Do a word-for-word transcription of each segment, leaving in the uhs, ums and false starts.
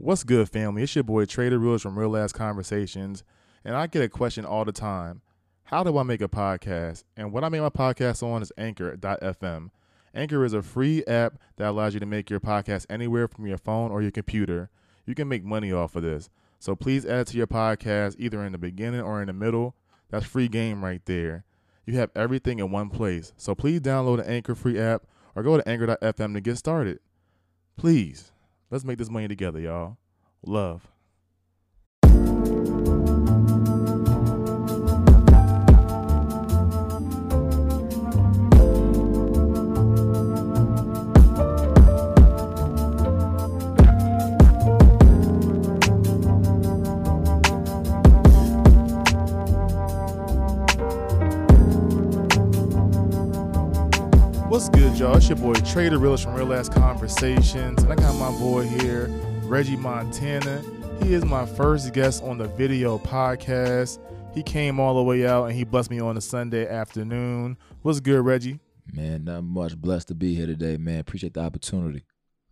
What's good, family? It's your boy Trave the Realist from Real Ass Conversations, and I get a question all the time. How do I make a podcast? And what I make my podcast on is Anchor dot F M. Anchor is a free app that allows you to make your podcast anywhere from your phone or your computer. You can make money off of this. So please add to your podcast either in the beginning or in the middle. That's free game right there. You have everything in one place. So please download the Anchor free app or go to Anchor dot F M to get started. Please. Let's make this money together, y'all. Love. What's good, y'all? It's your boy Trave the Realist from Real Ass Conversations, and I got my boy here, Reggie Montana. He is my first guest on the video podcast. He came all the way out, and he blessed me on a Sunday afternoon. What's good, Reggie? Man, not much. Blessed to be here today, man. Appreciate the opportunity.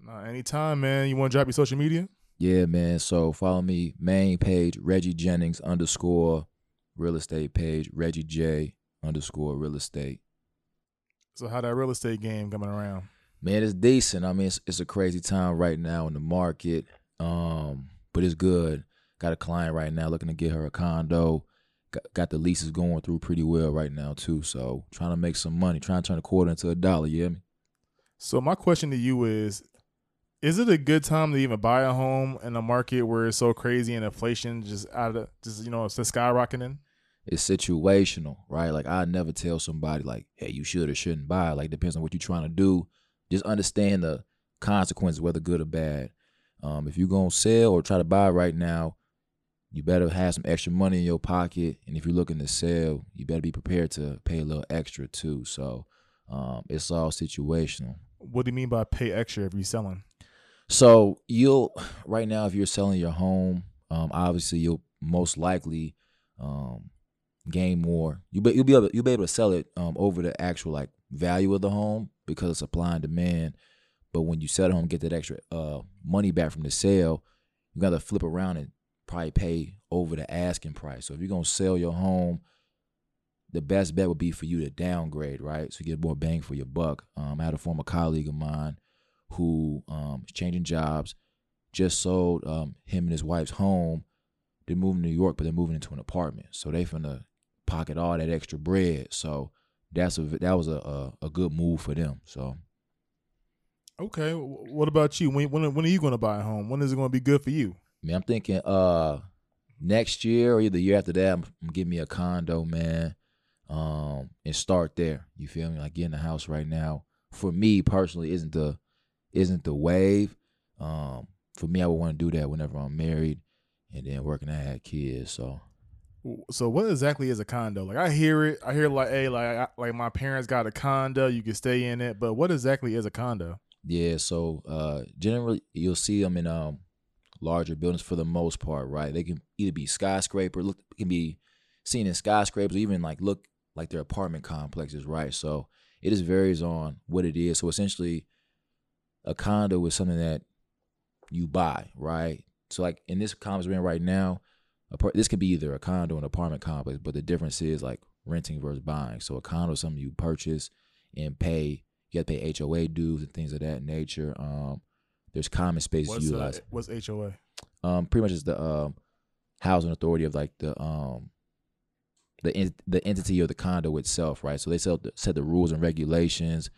Uh, anytime, man. You want to drop your social media? Yeah, man. So follow me, main page, Reggie Jennings underscore real estate page, Reggie J underscore real estate. So how that real estate game coming around? Man, it's decent. I mean, it's, it's a crazy time right now in the market, um, but it's good. Got a client right now looking to get her a condo. Got, got the leases going through pretty well right now, too. So trying to make some money, trying to turn a quarter into a dollar, you hear me? So my question to you is, is it a good time to even buy a home in a market where it's so crazy and inflation just out of, just you know, it's just skyrocketing? It's situational, right? Like, I never tell somebody, like, hey, you should or shouldn't buy. Like, depends on what you're trying to do. Just understand the consequences, whether good or bad. Um, if you're going to sell or try to buy right now, you better have some extra money in your pocket. And if you're looking to sell, you better be prepared to pay a little extra, too. So um, it's all situational. What do you mean by pay extra if you're selling? So you'll, right now, if you're selling your home, um, obviously you'll most likely um, – gain more. You be, you'll be able, you'll be able to sell it um, over the actual like value of the home because of supply and demand. But when you sell the home, get that extra uh, money back from the sale, you got to flip around and probably pay over the asking price. So if you're going to sell your home, the best bet would be for you to downgrade, right? So you get more bang for your buck. Um, I had a former colleague of mine who um, is changing jobs, just sold um, him and his wife's home. They're moving to New York, but they're moving into an apartment. So they finna pocket all that extra bread. So that's a that was a a, a good move for them. So okay, what about you? When when when are you gonna buy a home? When is it gonna be good for you? Man, I'm thinking uh next year or either year after that. I'm, I'm getting me a condo, man, um, and start there. You feel me? Like getting a house right now for me personally isn't the isn't the wave. Um, for me, I would want to do that whenever I'm married and then working. I had kids, so. So what exactly is a condo? Like I hear it, I hear like, hey, like I, like my parents got a condo, you can stay in it. But what exactly is a condo? Yeah, so uh, generally you'll see them in um larger buildings for the most part, right? They can either be skyscraper, look can be seen in skyscrapers, or even like look like their apartment complexes, right? So it just varies on what it is. So essentially, a condo is something that you buy, right? So like in this conference we're in right now. This could be either a condo or an apartment complex, but the difference is like renting versus buying. So a condo is something you purchase and pay. You got to pay H O A dues and things of that nature. Um, there's common spaces what's, utilized. Uh, what's H O A? Um, pretty much is the um, housing authority of like the um, the in, the entity or the condo itself, right? So they set the, set the rules and regulations,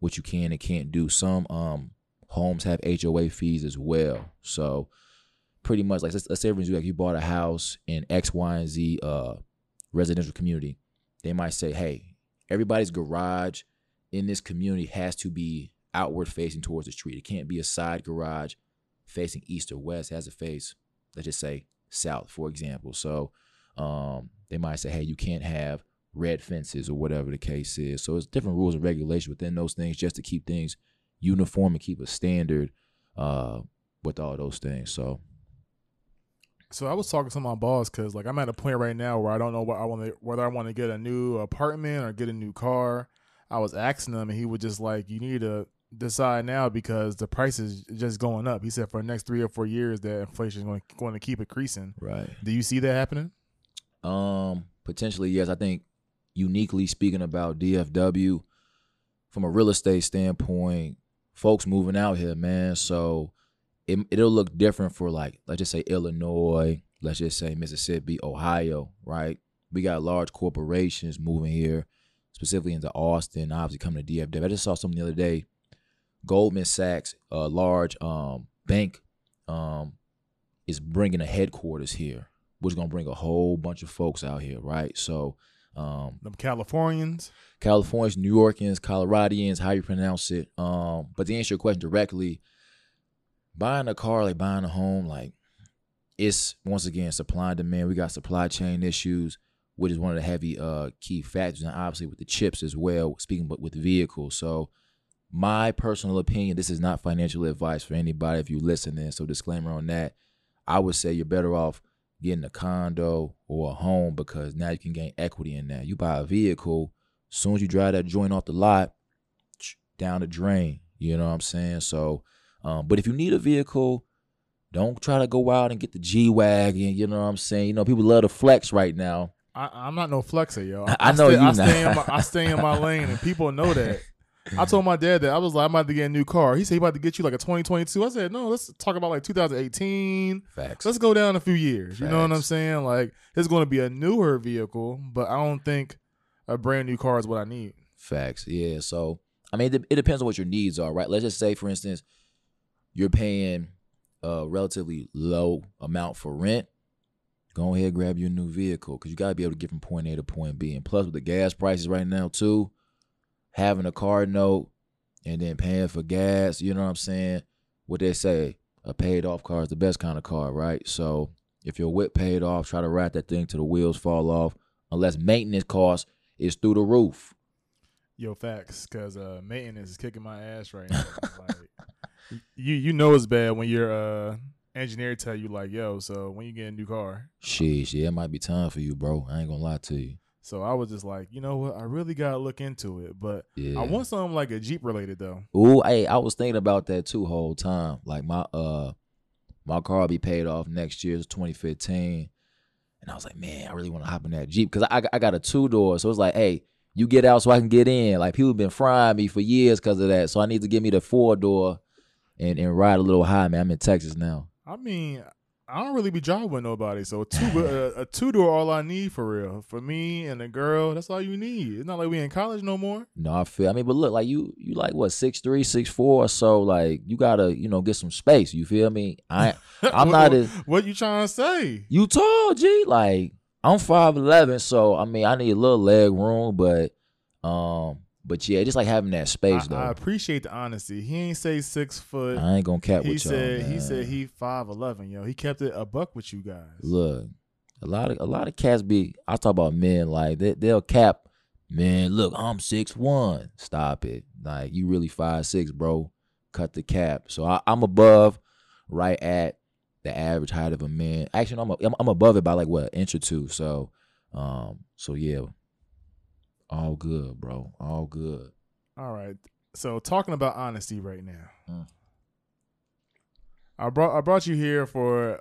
what you can and can't do. Some um, homes have H O A fees as well. So pretty much, like let's, let's say for instance, like you bought a house in X, Y, and Z uh, residential community, they might say, "Hey, everybody's garage in this community has to be outward facing towards the street. It can't be a side garage facing east or west. It has to face, let's just say south, for example." So um, they might say, "Hey, you can't have red fences or whatever the case is." So it's different rules and regulations within those things just to keep things uniform and keep a standard uh, with all those things. So. So I was talking to my boss because, like, I'm at a point right now where I don't know what I want to, whether I want to get a new apartment or get a new car. I was asking him, and he was just like, "You need to decide now because the price is just going up. He said for the next three or four years that inflation is going to, going to keep increasing. Right. Do you see that happening? Um, potentially, yes. I think uniquely speaking about D F W, from a real estate standpoint, folks moving out here, man. So it, it'll look different for like, let's just say Illinois, let's just say Mississippi, Ohio, right? We got large corporations moving here, specifically into Austin, obviously coming to D F W. I just saw something the other day. Goldman Sachs, a large um, bank, um, is bringing a headquarters here, which is going to bring a whole bunch of folks out here, right? So um, them Californians. Californians, New Yorkers, Coloradians, how you pronounce it. Um, but to answer your question directly, buying a car, like buying a home, like it's, once again, supply and demand. We got supply chain issues, which is one of the heavy uh, key factors, and obviously with the chips as well, speaking but with vehicles. So my personal opinion, this is not financial advice for anybody if you're listening, so disclaimer on that. I would say you're better off getting a condo or a home because now you can gain equity in that. You buy a vehicle, as soon as you drive that joint off the lot, down the drain, you know what I'm saying? So, um, but if you need a vehicle, don't try to go out and get the G-Wagon, you know what I'm saying? You know, people love to flex right now. I, I'm not no flexer, yo. I, I know I stay, you I not. Stay in my, I stay in my lane, and people know that. I told my dad that. I was like, I'm about to get a new car. He said, he about to get you like a twenty twenty-two. I said, no, let's talk about like two thousand eighteen. Facts. Let's go down a few years. Facts. You know what I'm saying? Like, it's going to be a newer vehicle, but I don't think a brand new car is what I need. Facts, yeah. So, I mean, it, it depends on what your needs are, right? Let's just say, for instance, you're paying a relatively low amount for rent. Go ahead and grab your new vehicle because you got to be able to get from point A to point B. And plus with the gas prices right now too, having a car note and then paying for gas, you know what I'm saying? What they say, a paid off car is the best kind of car, right? So if your whip paid off, try to ride that thing till the wheels fall off unless maintenance cost is through the roof. Yo, facts, because uh, maintenance is kicking my ass right now. like, you, you know it's bad when you're uh, – engineer tell you like, yo, so when you get a new car? Sheesh, yeah, it might be time for you, bro. I ain't gonna lie to you. So I was just like, you know what? I really gotta look into it, but yeah. I want something like a Jeep related though. Ooh, hey, I was thinking about that too whole time. Like my uh, my car will be paid off next year, it's twenty fifteen, and I was like, man, I really want to hop in that Jeep because I I got a two door, so it's like, hey, you get out so I can get in. Like people have been frying me for years because of that, so I need to give me the four door and and ride a little high, man. I'm in Texas now. I mean, I don't really be driving with nobody, so a two a, a two door all I need for real. For me and a girl, that's all you need. It's not like we in college no more. No, I feel. I mean, but look, like you, you like what six three, six four, or so like you gotta, you know, get some space. You feel me? I, I'm what, not as what you trying to say. You tall, G. Like I'm five eleven, so I mean, I need a little leg room, but um. But yeah, just like having that space I, though. I appreciate the honesty. He ain't say six foot. I ain't gonna cap with y'all. He said man. he said he five eleven. Yo, he kept it a buck with you guys. Look, a lot of a lot of cats be. I talk about men like they they'll cap. Man, look, I'm six one. Stop it. Like you really five six, bro. Cut the cap. So I, I'm above, right at the average height of a man. Actually, I'm a, I'm, I'm above it by like what an inch or two. So, um, so yeah. All good, bro. All good. All right. So talking about honesty right now, mm. I brought I brought you here for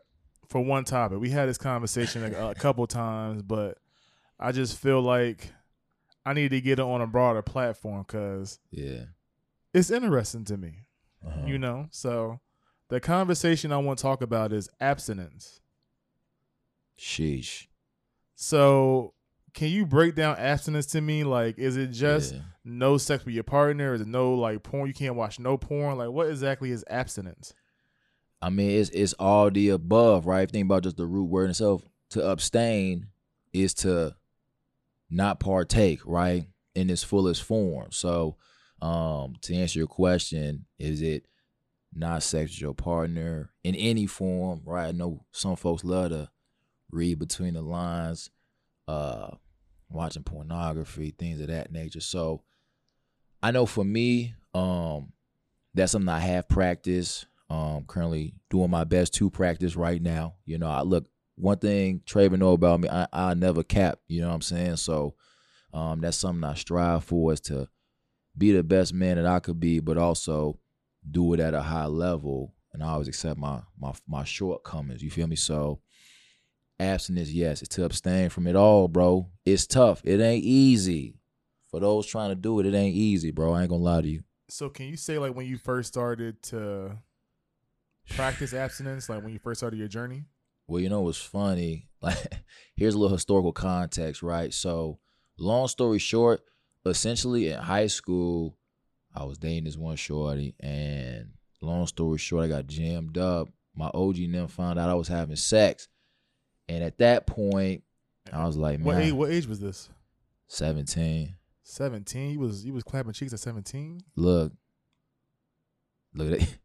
for one topic. We had this conversation a, a couple times, but I just feel like I need to get it on a broader platform because yeah, it's interesting to me. Uh-huh. You know. So the conversation I want to talk about is abstinence. Sheesh. So. Can you break down abstinence to me? Like, is it just yeah. no sex with your partner? Is it no, like, porn? You can't watch no porn? Like, what exactly is abstinence? I mean, it's it's all the above, right? Think about just the root word itself. To abstain is to not partake, right, in its fullest form. So um, to answer your question, is it not sex with your partner in any form, right? I know some folks love to read between the lines, uh watching pornography, things of that nature. So I know for me, um, that's something I have practiced. Um, currently doing my best to practice right now. You know, I look, one thing Trave know about me, I I never cap, you know what I'm saying? So um that's something I strive for is to be the best man that I could be, but also do it at a high level. And I always accept my my my shortcomings. You feel me? So abstinence, yes, it's to abstain from it all, bro. It's tough. It ain't easy. For those trying to do it, it ain't easy, bro. I ain't gonna lie to you. So can you say, like, when you first started to practice abstinence, like when you first started your journey? Well, you know what's funny? Like, here's a little historical context, right? So long story short, essentially in high school, I was dating this one shorty, and long story short, I got jammed up. My O G and them found out I was having sex. And at that point, I was like, man. What age, what age was this? seventeen. seventeen? You was you was clapping cheeks at seventeen? Look. Look at that.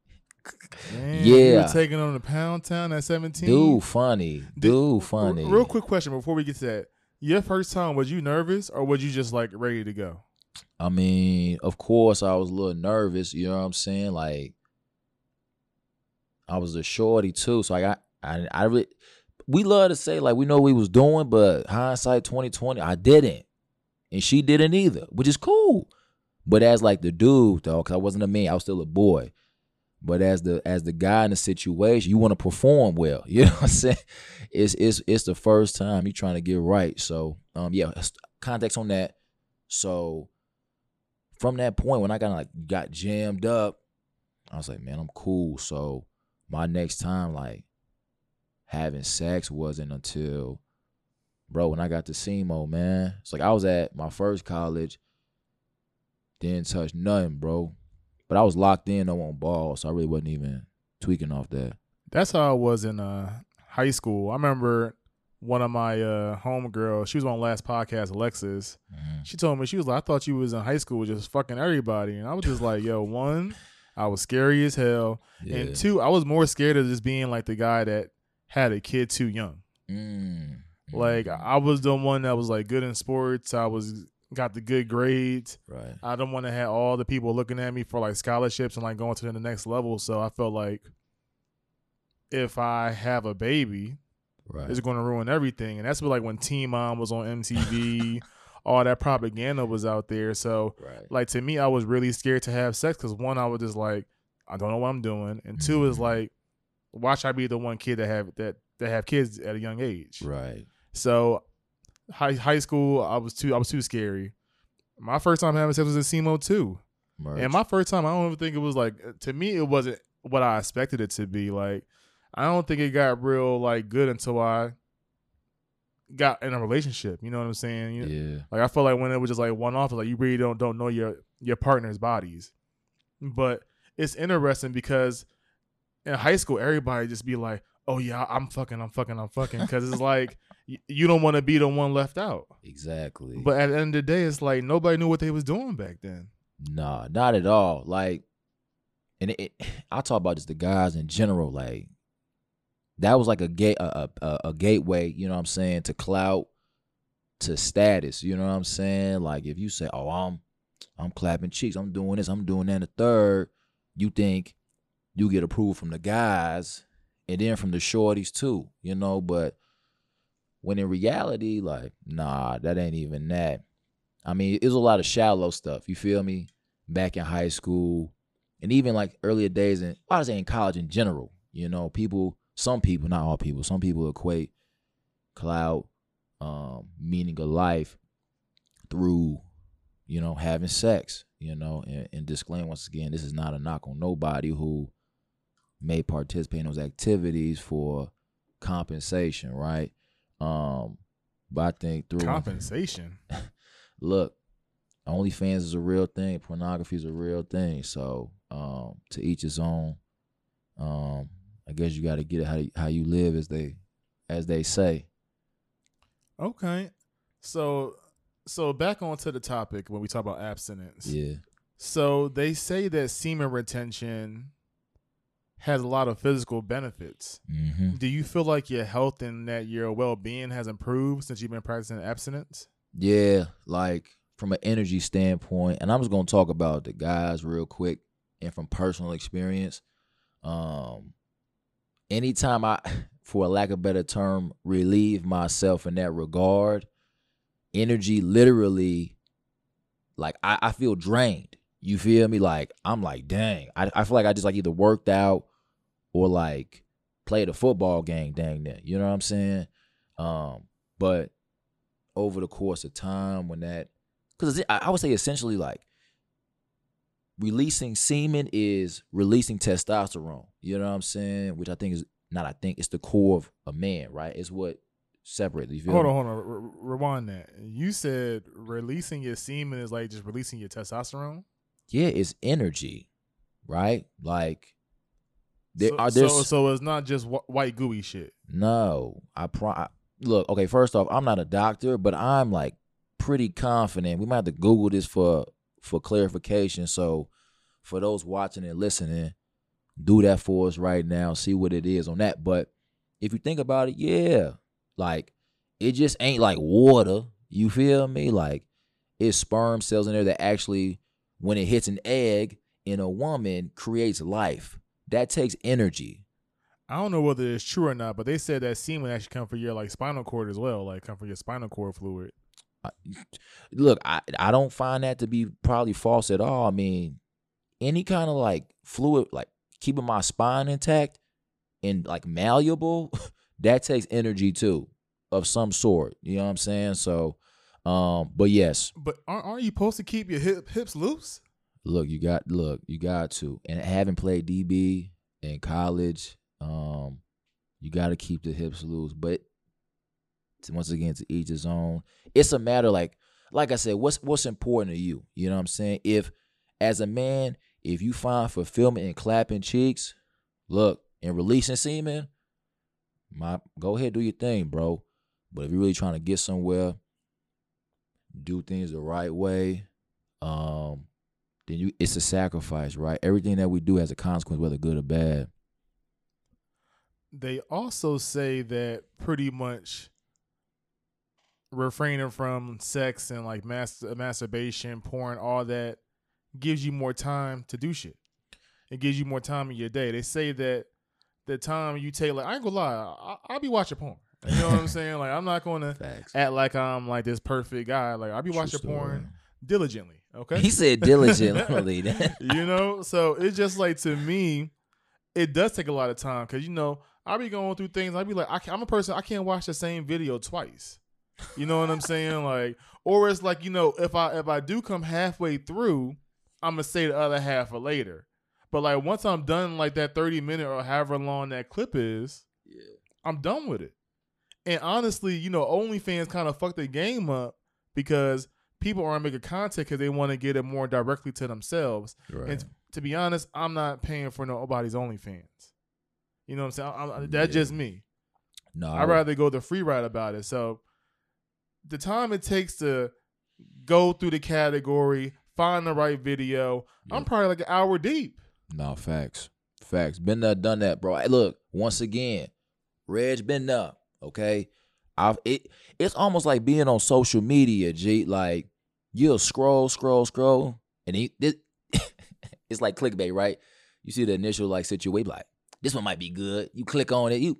Man, yeah. You were taking on the pound town at seventeen? Dude, funny. Dude, funny. Real quick question before we get to that. Your first time, was you nervous or was you just like ready to go? I mean, of course I was a little nervous. You know what I'm saying? Like, I was a shorty too. So I got, I, I really, we love to say like we know what we was doing, but hindsight twenty twenty, I didn't. And she didn't either, which is cool. But as like the dude though, because I wasn't a man, I was still a boy. But as the as the guy in the situation, you want to perform well. You know what I'm saying? It's it's it's the first time you're trying to get right. So um yeah, context on that. So from that point when I kind of like got jammed up, I was like, man, I'm cool. So my next time like having sex wasn't until, bro, when I got to SEMO, man. It's like I was at my first college, didn't touch nothing, bro. But I was locked in on ball, so I really wasn't even tweaking off that. That's how I was in uh, high school. I remember one of my uh, homegirls, she was on last podcast, Alexis. Mm-hmm. She told me, she was like, I thought you was in high school just fucking everybody. And I was just like, yo, one, I was scary as hell. Yeah. And two, I was more scared of just being like the guy that had a kid too young. Mm. Like, I was the one that was like good in sports. I was got the good grades. Right. I don't want to have all the people looking at me for like scholarships and like going to the next level. So I felt like if I have a baby, right, it's going to ruin everything. And that's what, like when Teen Mom was on M T V, all that propaganda was out there. So right, like to me, I was really scared to have sex because one, I was just like, I don't know what I'm doing. And two, mm-hmm, is like, why should I be the one kid that have that that have kids at a young age? Right. So high high school, I was too I was too scary. My first time having sex was in SEMO too. Merch. And my first time, I don't even think it was like, to me, it wasn't what I expected it to be. Like, I don't think it got real like good until I got in a relationship. You know what I'm saying? You know, yeah. Like I felt like when it was just like one off, like you really don't don't know your your partner's bodies. But it's interesting because in high school, everybody just be like, oh yeah, I'm fucking, I'm fucking, I'm fucking. Because it's like, you don't want to be the one left out. Exactly. But at the end of the day, it's like nobody knew what they was doing back then. Nah, not at all. Like, and it, it, I talk about just the guys in general. Like, that was like a, gate, a, a, a gateway, you know what I'm saying, to clout, to status, you know what I'm saying? Like, if you say, oh, I'm, I'm clapping cheeks, I'm doing this, I'm doing that, and the third, you think you get approval from the guys, and then from the shorties too, you know, but when in reality, like, nah, that ain't even that. I mean, it was a lot of shallow stuff, you feel me, back in high school, and even like earlier days, and I was in college in general, you know, people, some people, not all people, some people equate clout, um, meaning of life through, you know, having sex, you know, and, and disclaim once again, this is not a knock on nobody who may participate in those activities for compensation, right? Um, but I think through compensation. Look, OnlyFans is a real thing. Pornography is a real thing. So um, to each his own. Um, I guess you got to get it how you, how you live, as they as they say. Okay, so so back onto the topic when we talk about abstinence. Yeah. So they say that semen retention has a lot of physical benefits. Mm-hmm. Do you feel like your health and that your well-being has improved since you've been practicing abstinence? Yeah, like from an energy standpoint, and I'm just going to talk about the guys real quick and from personal experience. Um, anytime I, for a lack of a better term, relieve myself in that regard, energy literally, like I, I feel drained. You feel me? Like, I'm like, dang. I, I feel like I just like either worked out or like played a football game, dang then. You know what I'm saying? Um, but over the course of time when that, because I would say essentially like releasing semen is releasing testosterone. You know what I'm saying? Which I think is, not I think, it's the core of a man, right? It's what separates. You feel hold me? on, hold on. Re- rewind that. You said releasing your semen is like just releasing your testosterone? Yeah, it's energy, right? Like, there so, are there. So, so it's not just wh- white gooey shit. No, I pro. I, look, okay. First off, I'm not a doctor, but I'm like pretty confident. We might have to Google this for for clarification. So, for those watching and listening, do that for us right now. See what it is on that. But if you think about it, yeah, like it just ain't like water. You feel me? Like it's sperm cells in there that actually, when it hits an egg in a woman, creates life. That takes energy. I don't know whether it's true or not, but they said that semen actually come from your like spinal cord as well, like come from your spinal cord fluid. I, look, I, I don't find that to be probably false at all. I mean, any kind of like fluid, like keeping my spine intact and like malleable, that takes energy too of some sort. You know what I'm saying? So... Um, but yes. But aren't, aren't you supposed to keep your hip, hips loose? Look, you got look, you got to. And having played D B in college, um, you got to keep the hips loose. But once again, to each his own. It's a matter like, like I said, what's what's important to you? You know what I'm saying? If as a man, if you find fulfillment in clapping cheeks, look, and releasing semen, my go ahead, do your thing, bro. But if you're really trying to get somewhere, do things the right way, um, then you it's a sacrifice, right? Everything that we do has a consequence, whether good or bad. They also say that pretty much refraining from sex and like mas- masturbation, porn, all that gives you more time to do shit. It gives you more time in your day. They say that the time you take, like, I ain't gonna lie, I- I'll be watching porn. You know what I'm saying? Like, I'm not going to act like I'm like this perfect guy. Like, I'll be True watching story. porn diligently. Okay. He said diligently. You know? So it's just like, to me, it does take a lot of time because, you know, I'll be going through things. I'll be like, I can, I'm a person, I can't watch the same video twice. You know what I'm saying? Like, or it's like, you know, if I, if I do come halfway through, I'm going to say the other half for later. But like, once I'm done, like that thirty minute or however long that clip is, yeah. I'm done with it. And honestly, you know, OnlyFans kind of fucked the game up because people aren't making content because they want to get it more directly to themselves. Right. And t- to be honest, I'm not paying for nobody's OnlyFans. You know what I'm saying? I, I, that's yeah. just me. No, I'd rather go the free ride about it. So the time it takes to go through the category, find the right video, yeah. I'm probably like an hour deep. No, facts. Facts. Been there, done that, bro. Hey, look, once again, Reg been there. Okay, I've it. It's almost like being on social media, G. Like you'll scroll, scroll, scroll, and he, this, it's like clickbait, right? You see the initial like situation, like this one might be good. You click on it, you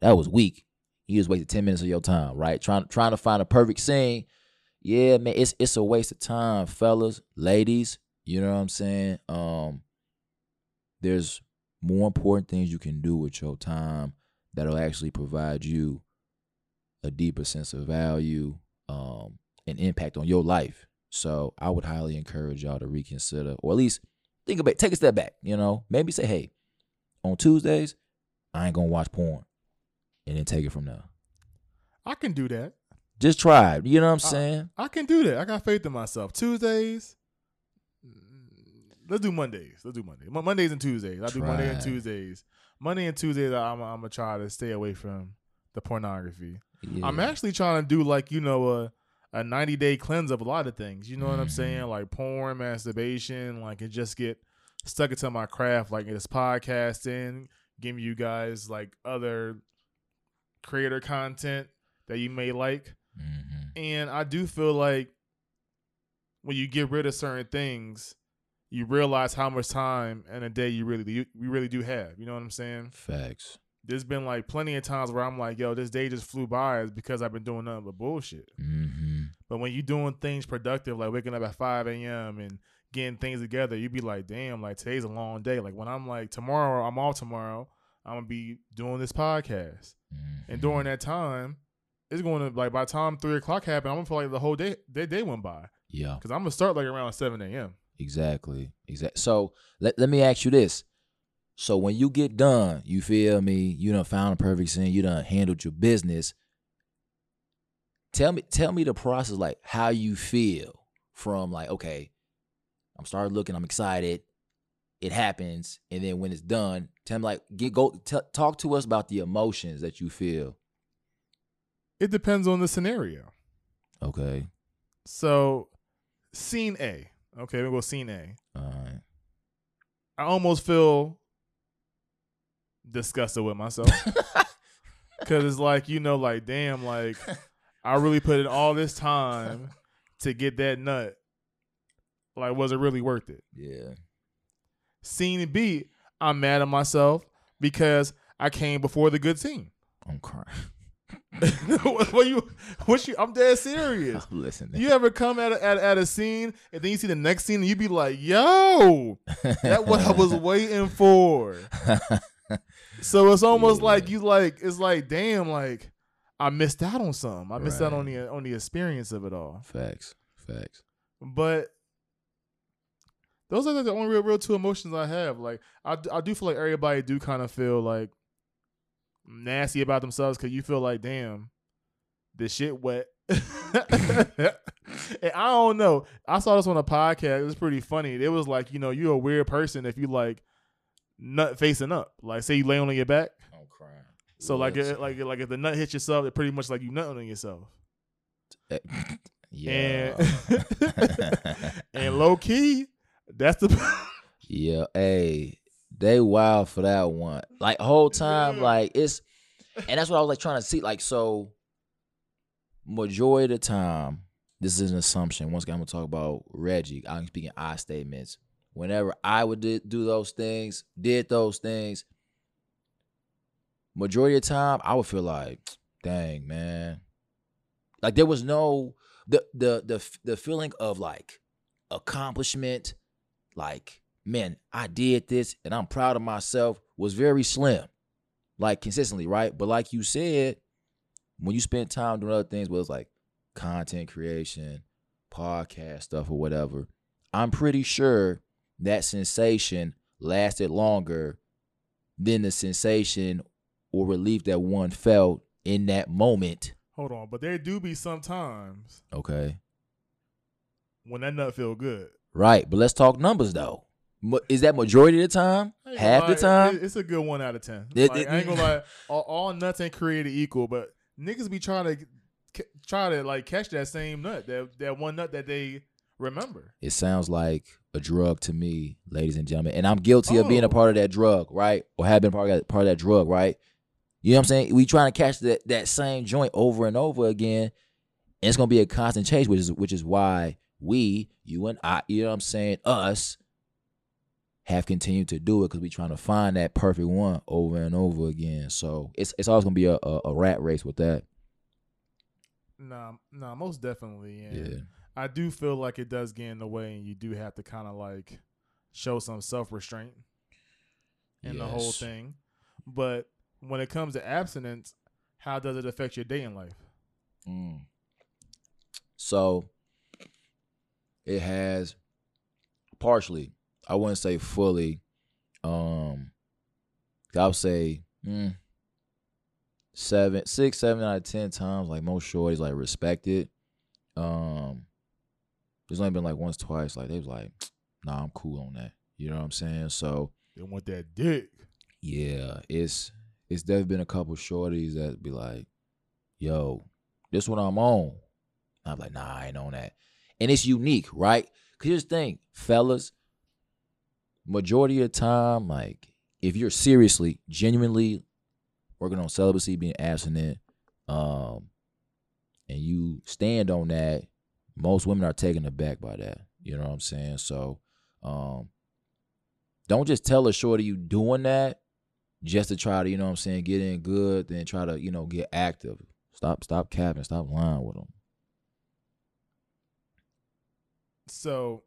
that was weak. You just wasted ten minutes of your time, right? Trying trying to find a perfect scene. Yeah, man, it's it's a waste of time, fellas, ladies. You know what I'm saying? Um, there's more important things you can do with your time that'll actually provide you a deeper sense of value um, and impact on your life. So I would highly encourage y'all to reconsider, or at least think about, take a step back, you know, maybe say, hey, on Tuesdays, I ain't gonna watch porn, and then take it from there. I can do that. Just try it. You know what I'm saying? I, I can do that. I got faith in myself. Tuesdays, let's do Mondays. Let's do Mondays. Mondays and Tuesdays. I do Monday and Tuesdays. Monday and Tuesdays, I'm I'm gonna try to stay away from the pornography. Yeah. I'm actually trying to do like you know a a ninety day cleanse of a lot of things. You know mm-hmm. what I'm saying? Like porn, masturbation. Like it just get stuck into my craft. Like it's podcasting, giving you guys like other creator content that you may like. Mm-hmm. And I do feel like when you get rid of certain things, you realize how much time in a day you really you, you really do have. You know what I'm saying? Facts. There's been like plenty of times where I'm like, yo, this day just flew by is because I've been doing nothing but bullshit. Mm-hmm. But when you're doing things productive, like waking up at five a.m. and getting things together, you'd be like, damn, like today's a long day. Like when I'm like tomorrow, I'm off tomorrow, I'm gonna be doing this podcast. Mm-hmm. And during that time, it's going to like by the time three o'clock happened, I'm gonna feel like the whole day that day went by. Yeah. Because I'm gonna start like around seven a.m. Exactly. Exactly. So let, let me ask you this. So when you get done, you feel me, you done found a perfect scene, you done handled your business. Tell me, tell me the process, like how you feel from like, okay, I'm started looking, I'm excited, it happens, and then when it's done, tell me like, get go t- talk to us about the emotions that you feel. It depends on the scenario. Okay. So, scene A. Okay, we'll go scene A. All right. I almost feel disgusted with myself because it's like, you know, like, damn, like I really put in all this time to get that nut. Like, was it really worth it? Yeah. Scene B, I'm mad at myself because I came before the good scene. I'm crying. what, what you? What you? I'm dead serious. I'm listening. You ever come at a, at at a scene and then you see the next scene and you be like, "Yo, that's what I was waiting for." So it's almost yeah. like you like it's like, damn, like I missed out on something. I missed right. out on the on the experience of it all. Facts, facts. But those are like the only real, real two emotions I have. Like I, I do feel like everybody do kind of feel like nasty about themselves because you feel like, damn, this shit wet. And I don't know. I saw this on a podcast. It was pretty funny. It was like, you know, you're a weird person if you like nut facing up. Like, say you lay on your back. I'm crying. So yes. like, it, like, like if the nut hits yourself, it pretty much like you nutting on yourself. Yeah. And, and low key, that's the yeah. Hey. They wild for that one. Like, whole time, like, it's... And that's what I was, like, trying to see. Like, so, majority of the time, this is an assumption. Once again, I'm going to talk about Reggie. I'm speaking I statements. Whenever I would do those things, did those things, majority of the time, I would feel like, dang, man. Like, there was no... The, the, the, the feeling of, like, accomplishment, like... man, I did this and I'm proud of myself was very slim, like consistently, right? But like you said, when you spent time doing other things, whether it's like content creation, podcast stuff or whatever, I'm pretty sure that sensation lasted longer than the sensation or relief that one felt in that moment. Hold on, but there do be sometimes. Okay. When that nut feel good. Right, but let's talk numbers though. Is that majority of the time? Half lie. the time? It's a good one out of ten. Like, I ain't gonna lie. All, all nuts ain't created equal, but niggas be trying to try to like catch that same nut, that that one nut that they remember. It sounds like a drug to me, ladies and gentlemen, and I'm guilty oh. of being a part of that drug, right? Or have been part of that, part of that drug, right? You know what I'm saying? We trying to catch that that same joint over and over again, and it's gonna be a constant chase, which is which is why we, you and I, you know what I'm saying, us. have continued to do it because we're trying to find that perfect one over and over again. So it's it's always gonna be a, a, a rat race with that. Nah, nah, most definitely. And yeah, I do feel like it does get in the way, and you do have to kind of like show some self restraint in yes. the whole thing. But when it comes to abstinence, how does it affect your day in life? Mm. So it has partially. I wouldn't say fully. Um, I would say mm, seven, six, seven out of ten times. Like most shorties, like respected. Um, there's only been like once, twice. Like they was like, "Nah, I'm cool on that." You know what I'm saying? So they want that dick. Yeah, it's it's definitely been a couple shorties that be like, "Yo, this one I'm on." And I'm like, "Nah, I ain't on that." And it's unique, right? Cause here's the thing, fellas. Majority of the time, like, if you're seriously, genuinely working on celibacy, being abstinent, um, and you stand on that, most women are taken aback by that. You know what I'm saying? So um, don't just tell a shorty you doing that just to try to, you know what I'm saying, get in good, then try to, you know, get active. Stop, stop capping, stop lying with them. So...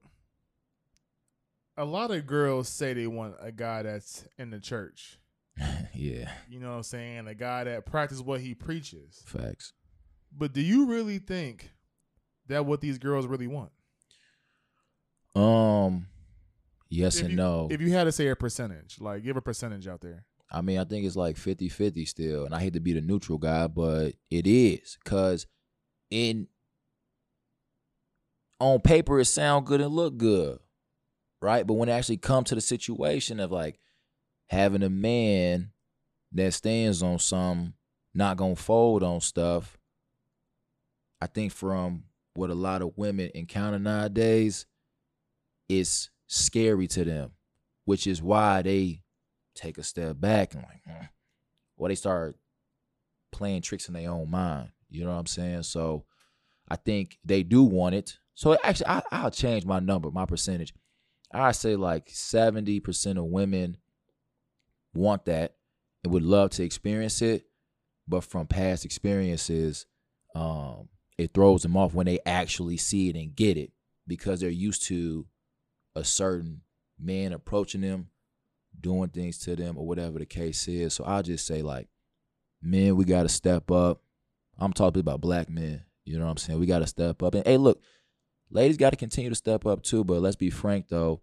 a lot of girls say they want a guy that's in the church. Yeah. You know what I'm saying? A guy that practices what he preaches. Facts. But do you really think that what these girls really want? Um, yes if and you, no. If you had to say a percentage, like give a percentage out there. I mean, I think it's like fifty-fifty still. And I hate to be the neutral guy, but it is. Because in on paper, it sound good and look good, right? But when it actually comes to the situation of like having a man that stands on something, not going to fold on stuff, I think from what a lot of women encounter nowadays, it's scary to them, which is why they take a step back and like, mm. Well, they start playing tricks in their own mind. You know what I'm saying? So I think they do want it. So actually, I, I'll change my number, my percentage. I say like seventy percent of women want that and would love to experience it. But from past experiences, um, it throws them off when they actually see it and get it, because they're used to a certain man approaching them, doing things to them, or whatever the case is. So I'll just say, like, men, we got to step up. I'm talking about black men. You know what I'm saying? We got to step up. And, hey, look, ladies got to continue to step up too, but let's be frank, though.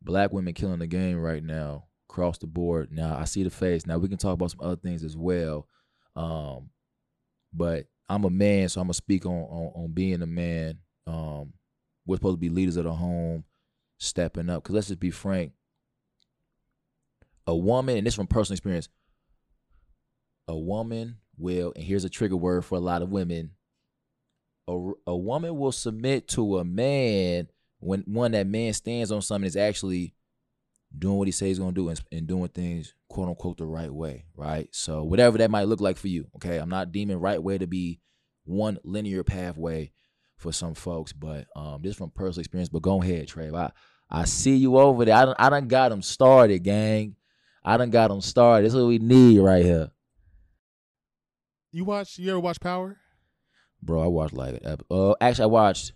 Black women killing the game right now across the board. Now, I see the face. Now, we can talk about some other things as well. Um, but I'm a man, so I'm going to speak on, on on being a man. Um, we're supposed to be leaders of the home, stepping up. Because let's just be frank. A woman, and this is from personal experience, a woman will, and here's a trigger word for a lot of women, a, a woman will submit to a man when one that man stands on something is actually doing what he says he's going to do and, and doing things, quote unquote, the right way, right? So whatever that might look like for you, okay? I'm not deeming right way to be one linear pathway for some folks, but um, this is from personal experience. But go ahead, Trave. I, I see you over there. I done, I done got them started, gang. I done got them started. That's what we need right here. You watch? You ever watch Power? Bro, I watched like uh, actually I watched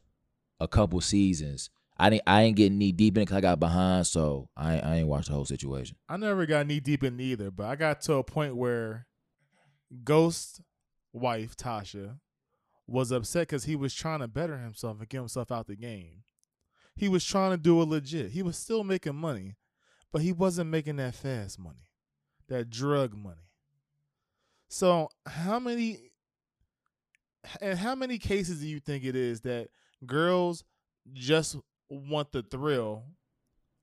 a couple seasons. I didn't. I ain't get knee deep in it because I got behind, so I I ain't watched the whole situation. I never got knee deep in either, but I got to a point where Ghost's wife Tasha was upset because he was trying to better himself and get himself out the game. He was trying to do it legit. He was still making money. But he wasn't making that fast money, that drug money. So how many, and how many cases do you think it is that girls just want the thrill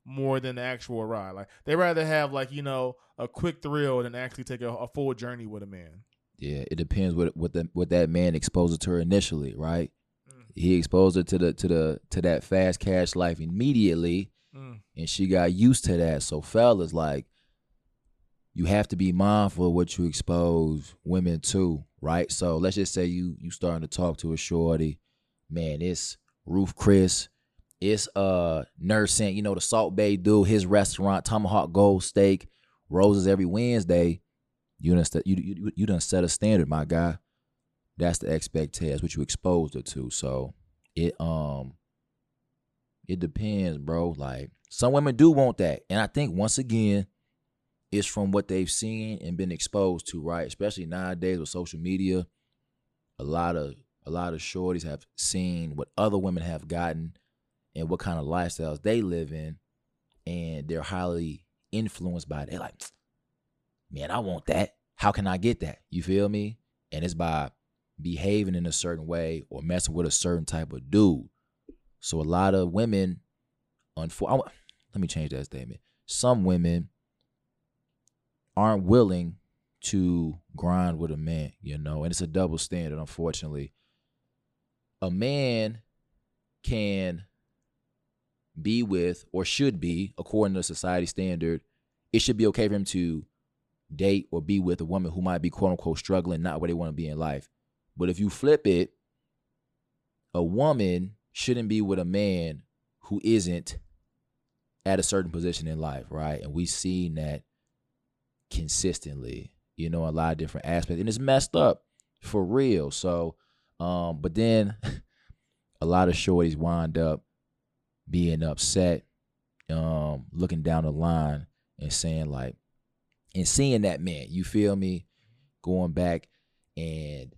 more than the actual ride? Like they rather have like, you know, a quick thrill than actually take a, a full journey with a man. Yeah, it depends what what the, what that man exposes to her initially, right? Mm. He exposed her to the to the to that fast cash life immediately. And she got used to that. So fellas, like, you have to be mindful of what you expose women to, right? So let's just say you you starting to talk to a shorty, man, it's Ruth Chris, it's uh nursing, you know, the Salt Bay dude, his restaurant, Tomahawk Gold Steak, roses every Wednesday. You done st- you, you you done set a standard, my guy. That's the expectation, that's what you exposed her to. So it um. It depends, bro. Like, some women do want that. And I think, once again, it's from what they've seen and been exposed to, right? Especially nowadays with social media. A lot of a lot of shorties have seen what other women have gotten and what kind of lifestyles they live in. And they're highly influenced by it. They're like, man, I want that. How can I get that? You feel me? And it's by behaving in a certain way or messing with a certain type of dude. So a lot of women, unfor- let me change that statement. Some women aren't willing to grind with a man, you know, and it's a double standard, unfortunately. A man can be with, or should be, according to society standard, it should be okay for him to date or be with a woman who might be, quote unquote, struggling, not where they want to be in life. But if you flip it, a woman shouldn't be with a man who isn't at a certain position in life, right? And we've seen that consistently, you know, a lot of different aspects. And it's messed up for real. So, um, but then a lot of shorties wind up being upset um, looking down the line and saying like, and seeing that man, you feel me, going back and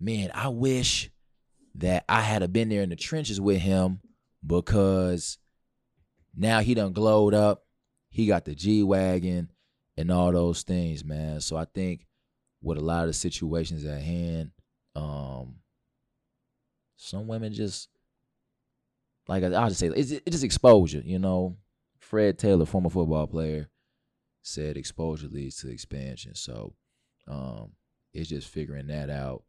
man, I wish that I had a been there in the trenches with him, because now he done glowed up. He got the G-Wagon and all those things, man. So I think with a lot of the situations at hand, um, some women just, like I'll just say, it's, it's just exposure, you know. Fred Taylor, former football player, said exposure leads to expansion. So um, it's just figuring that out.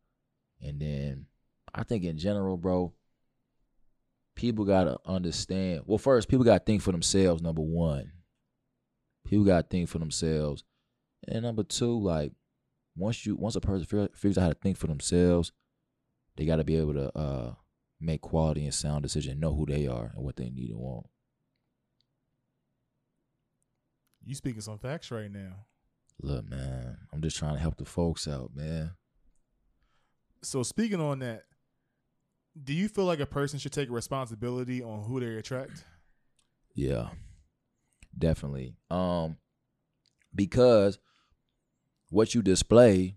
And then I think in general, bro, people got to understand. Well, first, people got to think for themselves, number one. People got to think for themselves. And number two, like, once you once a person figures out how to think for themselves, they got to be able to uh, make quality and sound decisions, know who they are and what they need and want. You speaking some facts right now. Look, man, I'm just trying to help the folks out, man. So speaking on that, do you feel like a person should take responsibility on who they attract? Yeah, definitely. Um, because what you display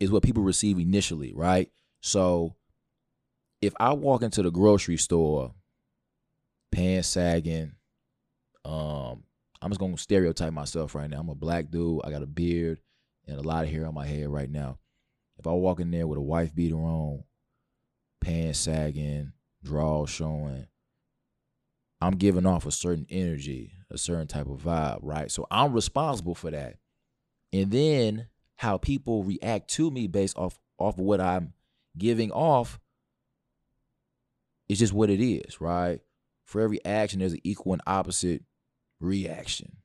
is what people receive initially, right? So if I walk into the grocery store, pants sagging, um, I'm just going to stereotype myself right now. I'm a black dude. I got a beard and a lot of hair on my head right now. If I walk in there with a wife beater on, pants sagging, drawers showing, I'm giving off a certain energy, a certain type of vibe, right? So I'm responsible for that. And then how people react to me based off, off of what I'm giving off is just what it is, right? For every action, there's an equal and opposite reaction,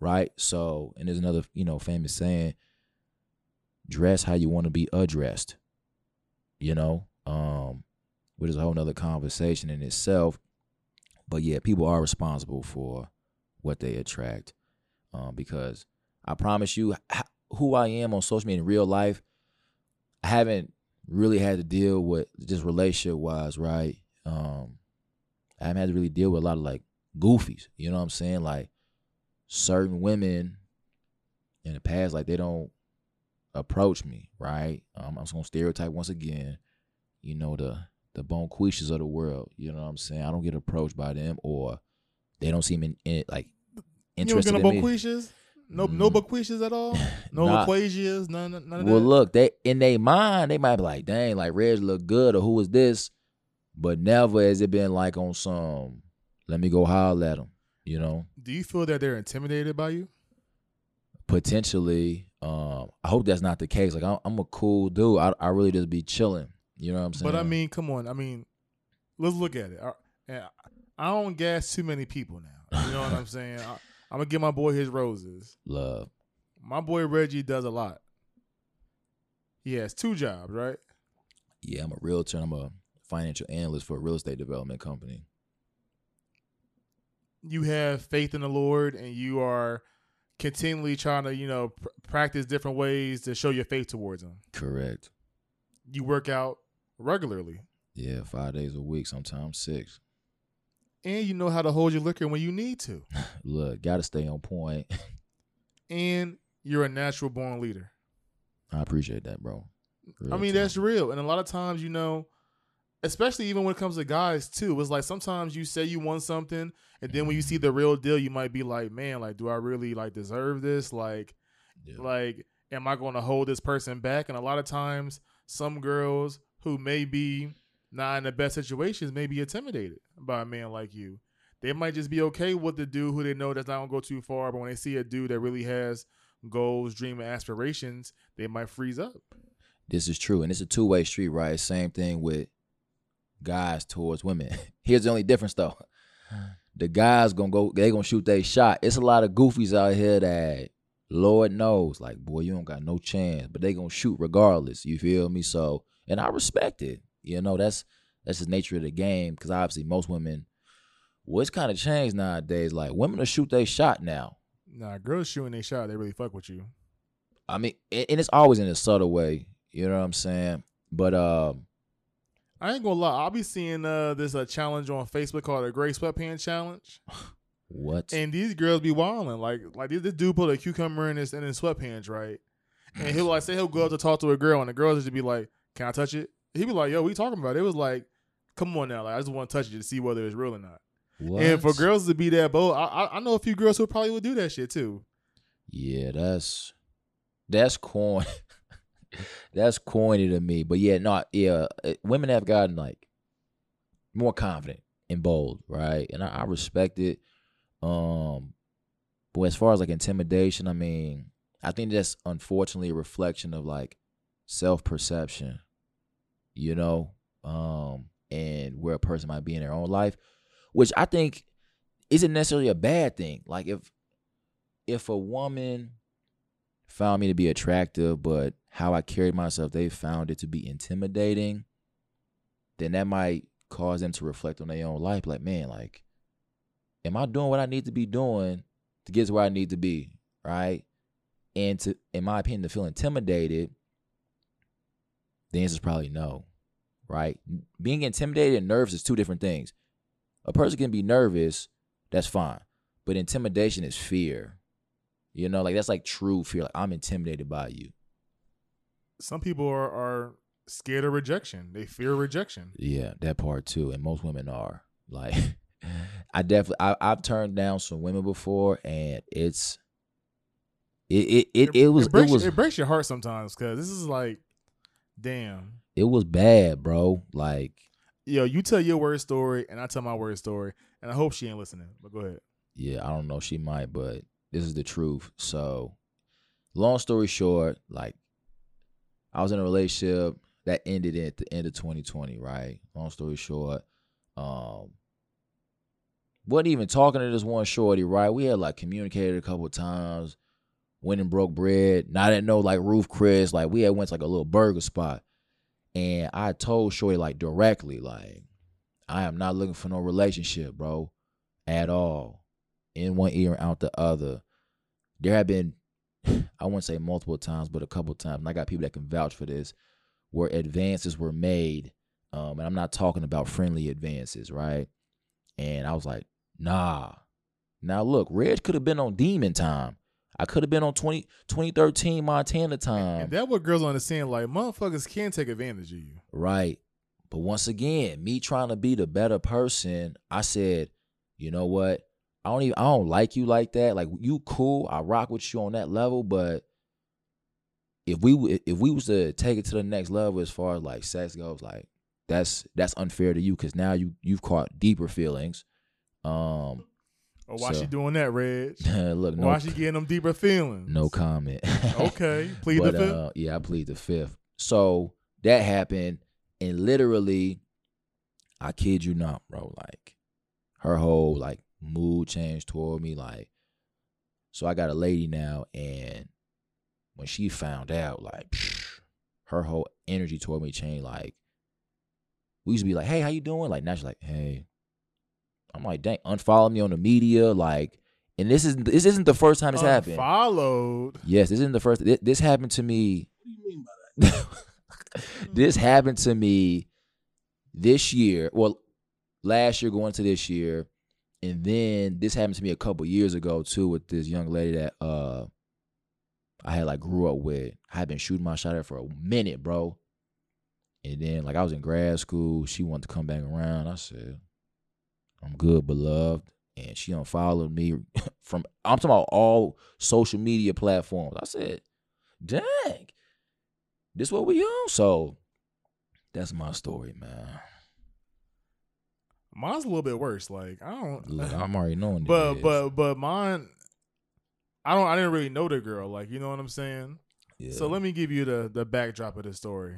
right? So, and there's another, you know, famous saying, dress how you want to be addressed, you know, um, which is a whole nother conversation in itself. But yeah, people are responsible for what they attract, um, because I promise you, who I am on social media in real life, I haven't really had to deal with just relationship wise, right? Um, I haven't had to really deal with a lot of like goofies, you know what I'm saying? Like certain women in the past, like they don't approach me, right? Um, I'm just gonna stereotype once again, you know, the the bonquishas of the world, you know what I'm saying? I don't get approached by them, or they don't seem in, in like interested in me. Bonquishas? No, mm. no bonquishas at all. No nah. Laquasias, none, none of well, that. Well, look, they in their mind, they might be like, "Dang, like Reg look good," or "Who is this?" But never has it been like on some, "Let me go holler at them," you know. Do you feel that they're intimidated by you? Potentially. Um, I hope that's not the case. Like, I'm, I'm a cool dude. I, I really just be chilling. You know what I'm saying? But I mean, come on. I mean, let's look at it. I, I don't gas too many people now. You know what I'm saying? I, I'm gonna give my boy his roses. Love. My boy Reggie does a lot. He has two jobs, right? Yeah, I'm a realtor. I'm a financial analyst for a real estate development company. You have faith in the Lord, and you are continually trying to, you know, pr- practice different ways to show your faith towards them. Correct. You work out regularly. Yeah, five days a week, sometimes six. And you know how to hold your liquor when you need to. Look, got to stay on point. And you're a natural born leader. I appreciate that, bro. Real I mean, time. That's real. And a lot of times, you know, especially even when it comes to guys, too. It's like sometimes you say you want something, and then when you see the real deal, you might be like, man, like, do I really, like, deserve this? Like, yeah. like, am I going to hold this person back? And a lot of times, some girls who may be not in the best situations may be intimidated by a man like you. They might just be okay with the dude who they know that's not going to go too far, but when they see a dude that really has goals, dreams, and aspirations, they might freeze up. This is true, and it's a two-way street, right? Same thing with guys towards women. Here's the only difference though. The guys gonna go, they gonna shoot their shot. It's a lot of goofies out here that Lord knows, like, boy, you don't got no chance, but they gonna shoot regardless. You feel me? So, and I respect it. You know, that's that's the nature of the game. Because obviously most women, well, it's kind of changed nowadays. Like women will shoot their shot now. Nah, girls shooting their shot, they really fuck with you. I mean, and it's always in a subtle way. You know what I'm saying? But um. I ain't gonna lie. I'll be seeing uh, this uh, challenge on Facebook called the Gray Sweatpants Challenge. What? And these girls be wilding. Like, like this dude put a cucumber in his in his sweatpants, right? And he'll like say he'll go up to talk to a girl, and the girl just be like, "Can I touch it?" He'd be like, "Yo, what you talking about?" It was like, "Come on now, like I just want to touch it to see whether it's real or not." What? And for girls to be that bold, I I know a few girls who probably would do that shit too. Yeah, that's that's corny. That's corny to me, but yeah, not yeah. Women have gotten like more confident and bold, right? And I, I respect it. Um, but as far as like intimidation, I mean, I think that's unfortunately a reflection of like self-perception, you know, um, and where a person might be in their own life, which I think isn't necessarily a bad thing. Like if if a woman found me to be attractive, but how I carried myself, they found it to be intimidating, then that might cause them to reflect on their own life. Like, man, like, am I doing what I need to be doing to get to where I need to be, right? And to, in my opinion, to feel intimidated, the answer is probably no, right? Being intimidated and nervous is two different things. A person can be nervous, that's fine, but intimidation is fear. You know, like that's like true fear. Like I'm intimidated by you. Some people are, are scared of rejection. They fear rejection. Yeah, that part too. And most women are. Like, I definitely, I, I've turned down some women before, and it's, it it it, it, it was it, breaks, it was it breaks your heart sometimes because this is like, damn, it was bad, bro. Like, yo, you tell your word story, and I tell my word story, and I hope she ain't listening. But go ahead. Yeah, I don't know. She might, but this is the truth. So, long story short, like. I was in a relationship that ended at the end of twenty twenty, right? Long story short, um, wasn't even talking to this one shorty, right? We had like communicated a couple of times, went and broke bread. Now I didn't know like Ruth Chris, like we had went to like a little burger spot, and I told shorty like directly, like I am not looking for no relationship, bro, at all. In one ear and out the other. There have been. I wouldn't say multiple times, but a couple times. And I got people that can vouch for this, where advances were made. Um, and I'm not talking about friendly advances, right? And I was like, nah. Now, look, Reg could have been on demon time. I could have been on twenty, twenty thirteen Montana time. And that's what girls understand. Like, motherfuckers can take advantage of you. Right. But once again, me trying to be the better person, I said, you know what? I don't even I don't like you like that. Like you cool, I rock with you on that level, but if we if we was to take it to the next level as far as like sex goes, like that's that's unfair to you because now you you've caught deeper feelings. Um Oh, why so. She doing that, Reg? Look, no, why she getting them deeper feelings? No comment. Okay, plead but, the fifth. Uh, yeah, I plead the fifth. So that happened, and literally, I kid you not, bro. Like her whole like. Mood changed toward me, like, so I got a lady now, and when she found out, like, psh, her whole energy toward me changed. Like, we used to be like, "Hey, how you doing?" Like, now she's like, "Hey." I'm like, "Dang, unfollow me on the media." Like, and this isn't this isn't the first time it's happened. Unfollowed. Yes, this isn't the first. This, this happened to me. What do you mean by that? This happened to me this year. Well, last year going to this year. And then this happened to me a couple years ago, too, with this young lady that uh, I had, like, grew up with. I had been shooting my shot at for a minute, bro. And then, like, I was in grad school. She wanted to come back around. I said, I'm good, beloved. And she unfollowed me from, I'm talking about all social media platforms. I said, dang, this what we on? So that's my story, man. Mine's a little bit worse. Like I don't. Look, I'm already knowing. But this. but but mine, I don't. I didn't really know the girl. Like you know what I'm saying. Yeah. So let me give you the the backdrop of this story.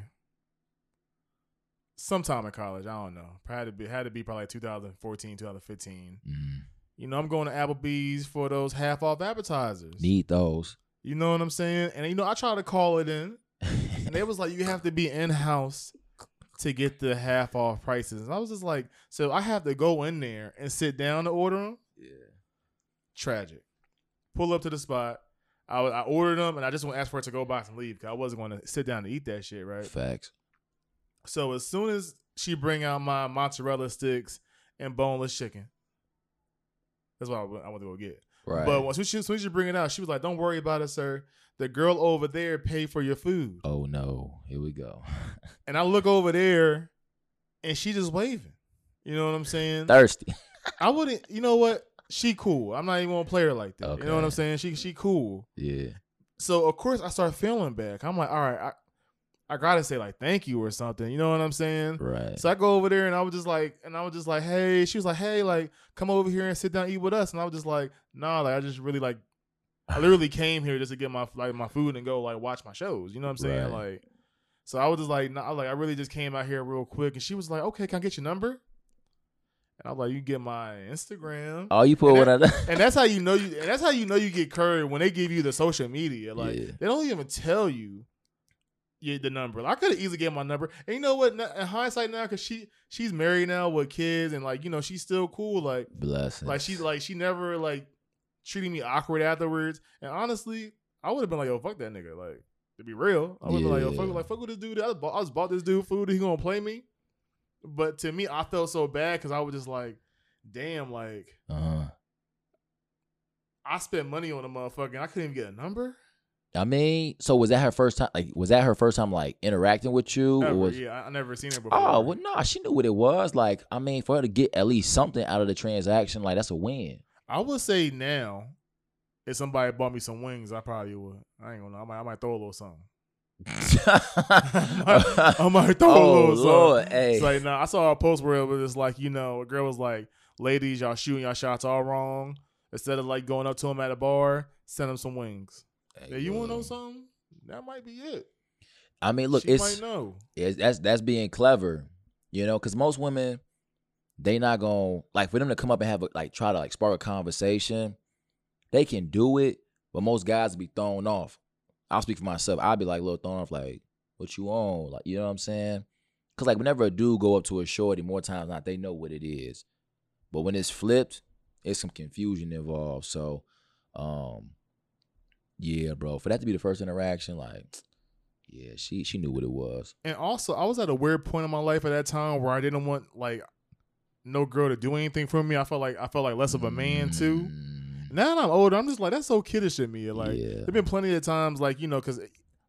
Sometime in college, I don't know. Had to be had to be probably two thousand fourteen, two thousand fifteen. Mm-hmm. You know, I'm going to Applebee's for those half off appetizers. Need those. You know what I'm saying? And you know, I tried to call it in, and they was like, you have to be in house to get the half off prices. And I was just like, so I have to go in there and sit down to order them? Yeah. Tragic. Pull up to the spot. I, I ordered them, and I just want to ask for it to go box and leave because I wasn't going to sit down to eat that shit, right? Facts. So as soon as she bring out my mozzarella sticks and boneless chicken. That's what I went, I went to go get. Right. But once she, she bring it out, she was like, "Don't worry about it, sir. The girl over there paid for your food." Oh, no. Here we go. And I look over there, and she just waving. You know what I'm saying? Thirsty. I wouldn't. You know what? She cool. I'm not even going to play her like that. Okay. You know what I'm saying? She she cool. Yeah. So, of course, I start feeling bad. I'm like, all right, I, I got to say, like, thank you or something. You know what I'm saying? Right. So I go over there, and I was just like, and I was just like, hey. She was like, hey, like, come over here and sit down and eat with us. And I was just like, nah, like, I just really, like, I literally came here just to get my like my food and go like watch my shows. You know what I'm saying? Right. Like, so I was just like, nah, like I really just came out here real quick. And she was like, "Okay, can I get your number?" And I was like, "You get my Instagram." Oh, you put one of that. And that's how you know you. And that's how you know you get curved when they give you the social media. Like yeah. They don't even tell you the number. Like, I could have easily get my number. And you know what? In hindsight now, because she she's married now with kids, and like you know she's still cool. Like blessings. Like she's like she never like. treating me awkward afterwards. And honestly, I would have been like, yo, fuck that nigga. Like, to be real, I would have yeah. been like, yo, fuck, like, fuck with this dude. I just, bought, I just bought this dude food. He gonna play me. But to me, I felt so bad because I was just like, damn, like, uh-huh. I spent money on a motherfucker and I couldn't even get a number. I mean, so was that her first time? Like, was that her first time like interacting with you? Never, or was, yeah, I, I never seen her before. Oh well, no, nah, she knew what it was. Like, I mean, for her to get at least something out of the transaction, like that's a win. I would say now, if somebody bought me some wings, I probably would. I ain't gonna know. I might, I might throw a little something. I, might, I might throw oh, a little something. Lord, hey. It's like, nah, I saw a post where it was just like, you know, a girl was like, ladies, y'all shooting y'all shots all wrong. Instead of like going up to them at a bar, send them some wings. Hey, yeah, you want to know something? That might be it. I mean, look, she it's, might know. it's that's that's being clever, you know, because most women. They not gonna like for them to come up and have a, like try to like spark a conversation. They can do it, but most guys be thrown off. I'll speak for myself. I'll be like a little thrown off, like what you on, like you know what I'm saying? Cause like whenever a dude go up to a shorty, more times than not they know what it is. But when it's flipped, it's some confusion involved. So, um, yeah, bro, for that to be the first interaction, like. Yeah, she she knew what it was. And also, I was at a weird point in my life at that time where I didn't want like. No girl to do anything for me. I felt like I felt like less of a man too. Now that I'm older, I'm just like that's so kiddish in me. Like yeah. There've been plenty of times, like you know, because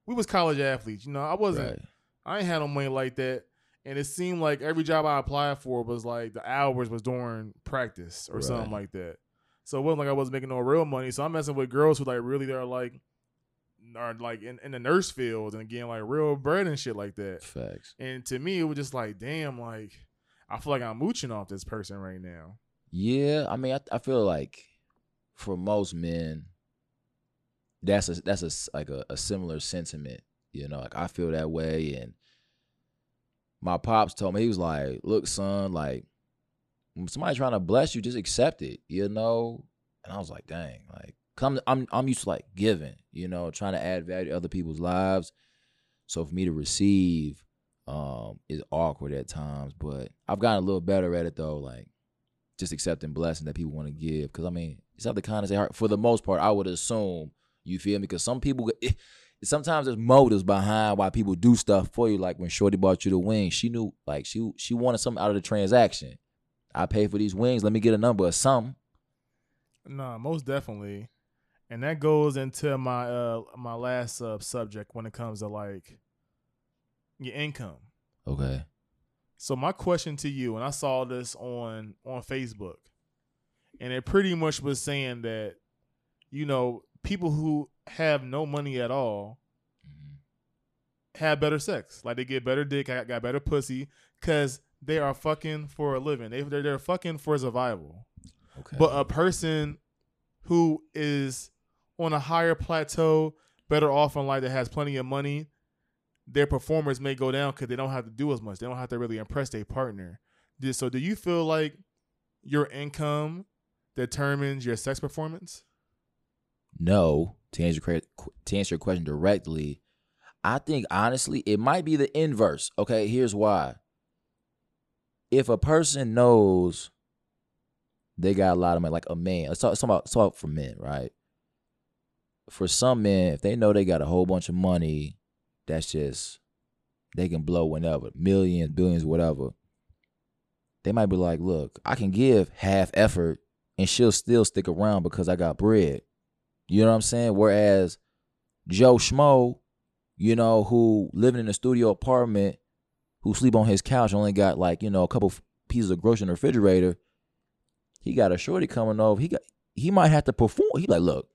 we was college athletes. You know, I wasn't, right. I ain't had no money like that, and it seemed like every job I applied for was like the hours was during practice or right. something like that. So it wasn't like I wasn't making no real money. So I'm messing with girls who like really they're like are like in, in the nurse field and getting like real bread and shit like that. Facts. And to me, it was just like damn, like. I feel like I'm mooching off this person right now. Yeah, I mean, I, I feel like for most men, that's a, that's a, like a, a similar sentiment. You know, like I feel that way. And my pops told me, he was like, look, son, like when somebody's trying to bless you, just accept it, you know? And I was like, dang, like come, I'm, I'm used to like giving, you know, trying to add value to other people's lives. So for me to receive, Um, is awkward at times, but I've gotten a little better at it though. Like just accepting blessings that people want to give, because I mean, it's not the kindness they heart for the most part. I would assume you feel me, because some people it, sometimes there's motives behind why people do stuff for you. Like when Shorty bought you the wings, she knew like she she wanted something out of the transaction. I paid for these wings. Let me get a number or something. Nah, most definitely, and that goes into my uh my last uh, subject when it comes to like. Your income. Okay. So my question to you, and I saw this on, on Facebook, and it pretty much was saying that, you know, people who have no money at all mm-hmm. have better sex. Like they get better dick, got, got better pussy, because they are fucking for a living. They, they're, they're fucking for survival. Okay. But a person who is on a higher plateau, better off in life, that has plenty of money, their performance may go down because they don't have to do as much. They don't have to really impress their partner. So do you feel like your income determines your sex performance? No. To answer, to answer your question directly, I think, honestly, it might be the inverse. Okay, here's why. If a person knows they got a lot of money, like a man, let's talk, let's talk about, let's talk for men, right? For some men, if they know they got a whole bunch of money, that's just They can blow whenever, millions, billions, whatever. They might be like, look, I can give half effort and she'll still stick around because I got bread. You know what I'm saying? Whereas Joe Schmo, you know, who living in a studio apartment, who sleep on his couch, only got like, you know, a couple pieces of grocery in the refrigerator. He got a shorty coming over. He got he might have to perform. He like, look,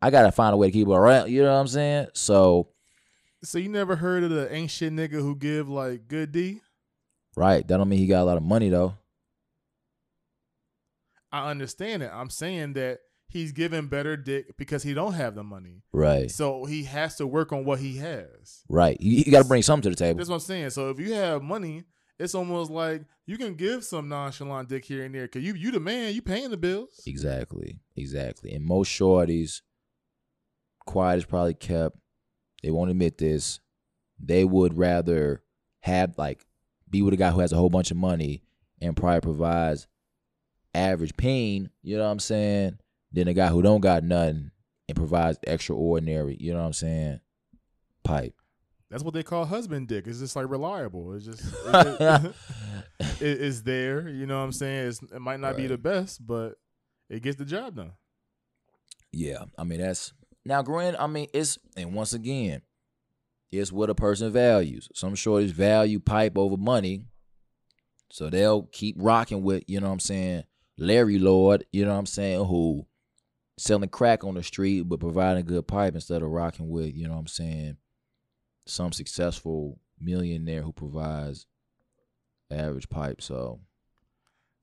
I got to find a way to keep her around. You know what I'm saying? So. So you never heard of the ain't shit nigga who give like good D? Right. That don't mean he got a lot of money though. I understand it. I'm saying that he's giving better dick because he don't have the money. Right. So he has to work on what he has. Right. You, you got to bring something to the table. That's what I'm saying. So if you have money, it's almost like you can give some nonchalant dick here and there because you you the man. You paying the bills. Exactly. Exactly. And most shorties, quiet is probably kept. They won't admit this. They would rather have like be with a guy who has a whole bunch of money and probably provides average pain, you know what I'm saying, than a guy who don't got nothing and provides extraordinary, you know what I'm saying, pipe. That's what they call husband dick. It's just like reliable. It's just it, it, it's there, you know what I'm saying? It's, it might not right. be the best, but it gets the job done. Yeah, I mean that's now granted, I mean it's and once again, it's what a person values. Some shorties value pipe over money, so they'll keep rocking with, you know what I'm saying, Larry Lord, you know what I'm saying, who selling crack on the street but providing good pipe instead of rocking with, you know what I'm saying, some successful millionaire who provides average pipe. So,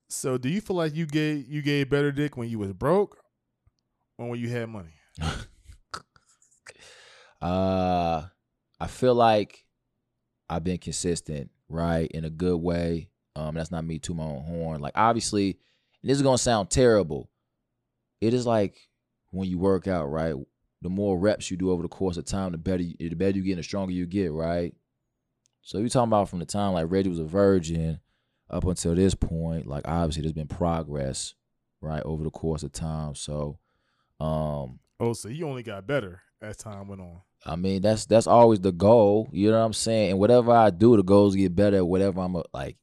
so do you feel like you gave you gave better dick when you was broke or when you had money? uh, I feel like I've been consistent, right, in a good way. Um, that's not me to my own horn. Like obviously. And this is going to sound terrible. It is like when you work out, right? The more reps you do over the course of time, the better you, the better you get and the stronger you get, right? So you're talking about from the time like Reggie was a virgin up until this point, like obviously there's been progress, right, over the course of time. So um, oh, so you only got better as time went on. I mean, that's that's always the goal, you know what I'm saying? And whatever I do, the goals get better at whatever I'm like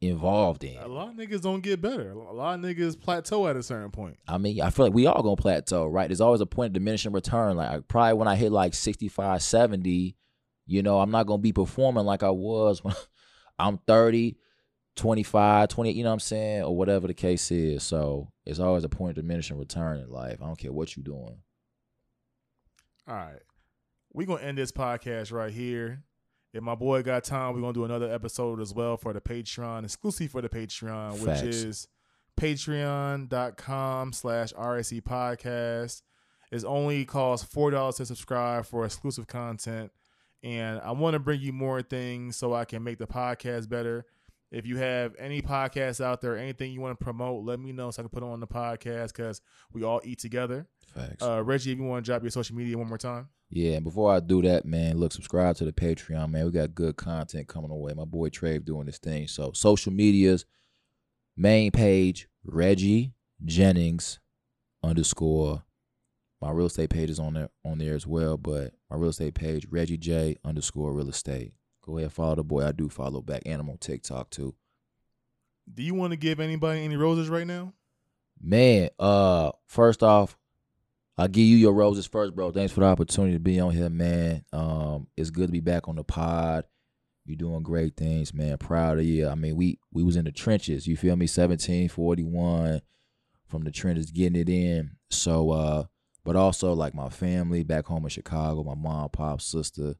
involved in. A lot of niggas don't get better. A lot of niggas plateau at a certain point. I mean, I feel like we all gonna plateau, right? There's always a point of diminishing return. Like probably when I hit like sixty-five, seventy, you know, I'm not gonna be performing like I was when I'm thirty, twenty-five, twenty, you know what I'm saying? Or whatever the case is. So it's always a point of diminishing return in life. I don't care what you're doing. All right. We're gonna end this podcast right here. If my boy got time, we're going to do another episode as well for the Patreon, exclusive for the Patreon, Facts. Which is patreon.com slash RAC podcast. It only costs four dollars to subscribe for exclusive content. And I want to bring you more things so I can make the podcast better. If you have any podcasts out there, anything you want to promote, let me know so I can put on the podcast because we all eat together. Facts. Uh, Reggie, if you want to drop your social media one more time. Yeah, and before I do that, man, look, subscribe to the Patreon, man. We got good content coming away. My boy Trave doing this thing. So social media's main page, Reggie Jennings underscore. My real estate page is on there on there as well, but my real estate page, Reggie J underscore real estate. Go ahead and follow the boy. I do follow back, and I'm on TikTok too. Do you want to give anybody any roses right now? Man, uh, first off, I'll give you your roses first, bro. Thanks for the opportunity to be on here, man. Um, it's good to be back on the pod. You're doing great things, man. Proud of you. I mean, we we was in the trenches. You feel me? seventeen forty-one from the trenches, getting it in. So, uh, but also like my family back home in Chicago, my mom, pop, sister,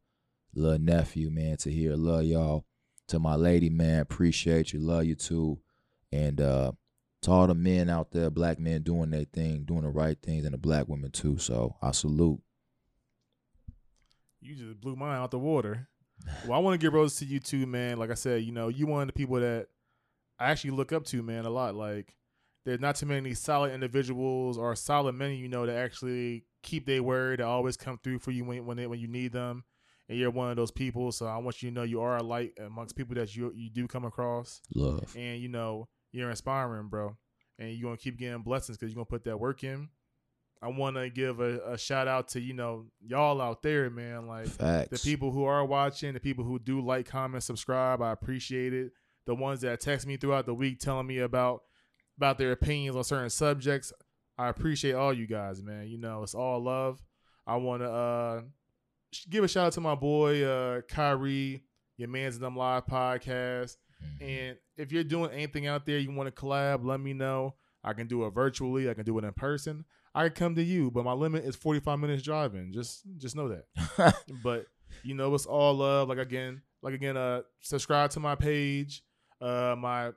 little nephew, man. To hear, love y'all. To my lady, man, appreciate you. Love you too. And uh, to all the men out there, black men doing their thing, doing the right things, and the black women too. So I salute. You just blew mine out the water. Well, I want to give roses to you too, man. Like I said, you know, you one of the people that I actually look up to, man, a lot. Like there's not too many solid individuals or solid men, you know, that actually keep their word, that always come through for you when when, they, when you need them. And you're one of those people. So I want you to know you are a light amongst people that you you do come across. Love. And, you know, you're inspiring, bro. And you're going to keep getting blessings because you're going to put that work in. I want to give a, a shout out to, you know, y'all out there, man. Like, Facts. The people who are watching, the people who do like, comment, subscribe. I appreciate it. The ones that text me throughout the week telling me about about their opinions on certain subjects. I appreciate all you guys, man. You know, it's all love. I want to uh, give a shout out to my boy, uh, Kyrie, your Man's and Them Live podcast. Mm-hmm. And if you're doing anything out there, you want to collab, let me know. I can do it virtually. I can do it in person. I can come to you, but my limit is forty-five minutes driving. Just just know that. But, you know, it's all love. Like, again, like again, uh, subscribe to my page. Uh, my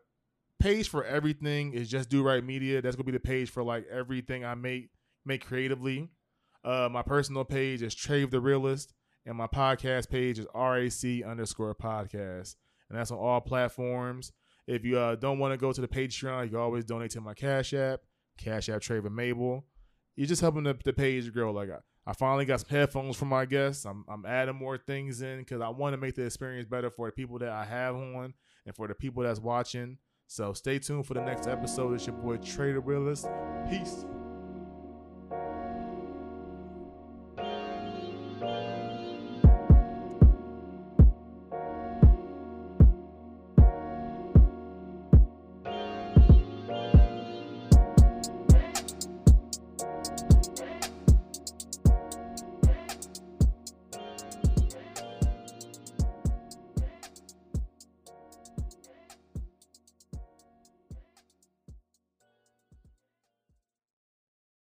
page for everything is just Do Right Media. That's going to be the page for, like, everything I make, make creatively. Uh, my personal page is Trave the Realist, and my podcast page is R A C underscore podcast. And that's on all platforms. If you uh, don't want to go to the Patreon, you can always donate to my Cash App, Cash App Trave and Mabel. You're just helping the, the page grow. Like I, I finally got some headphones for my guests. I'm I'm adding more things in because I want to make the experience better for the people that I have on and for the people that's watching. So stay tuned for the next episode. It's your boy Trade the Realist. Peace.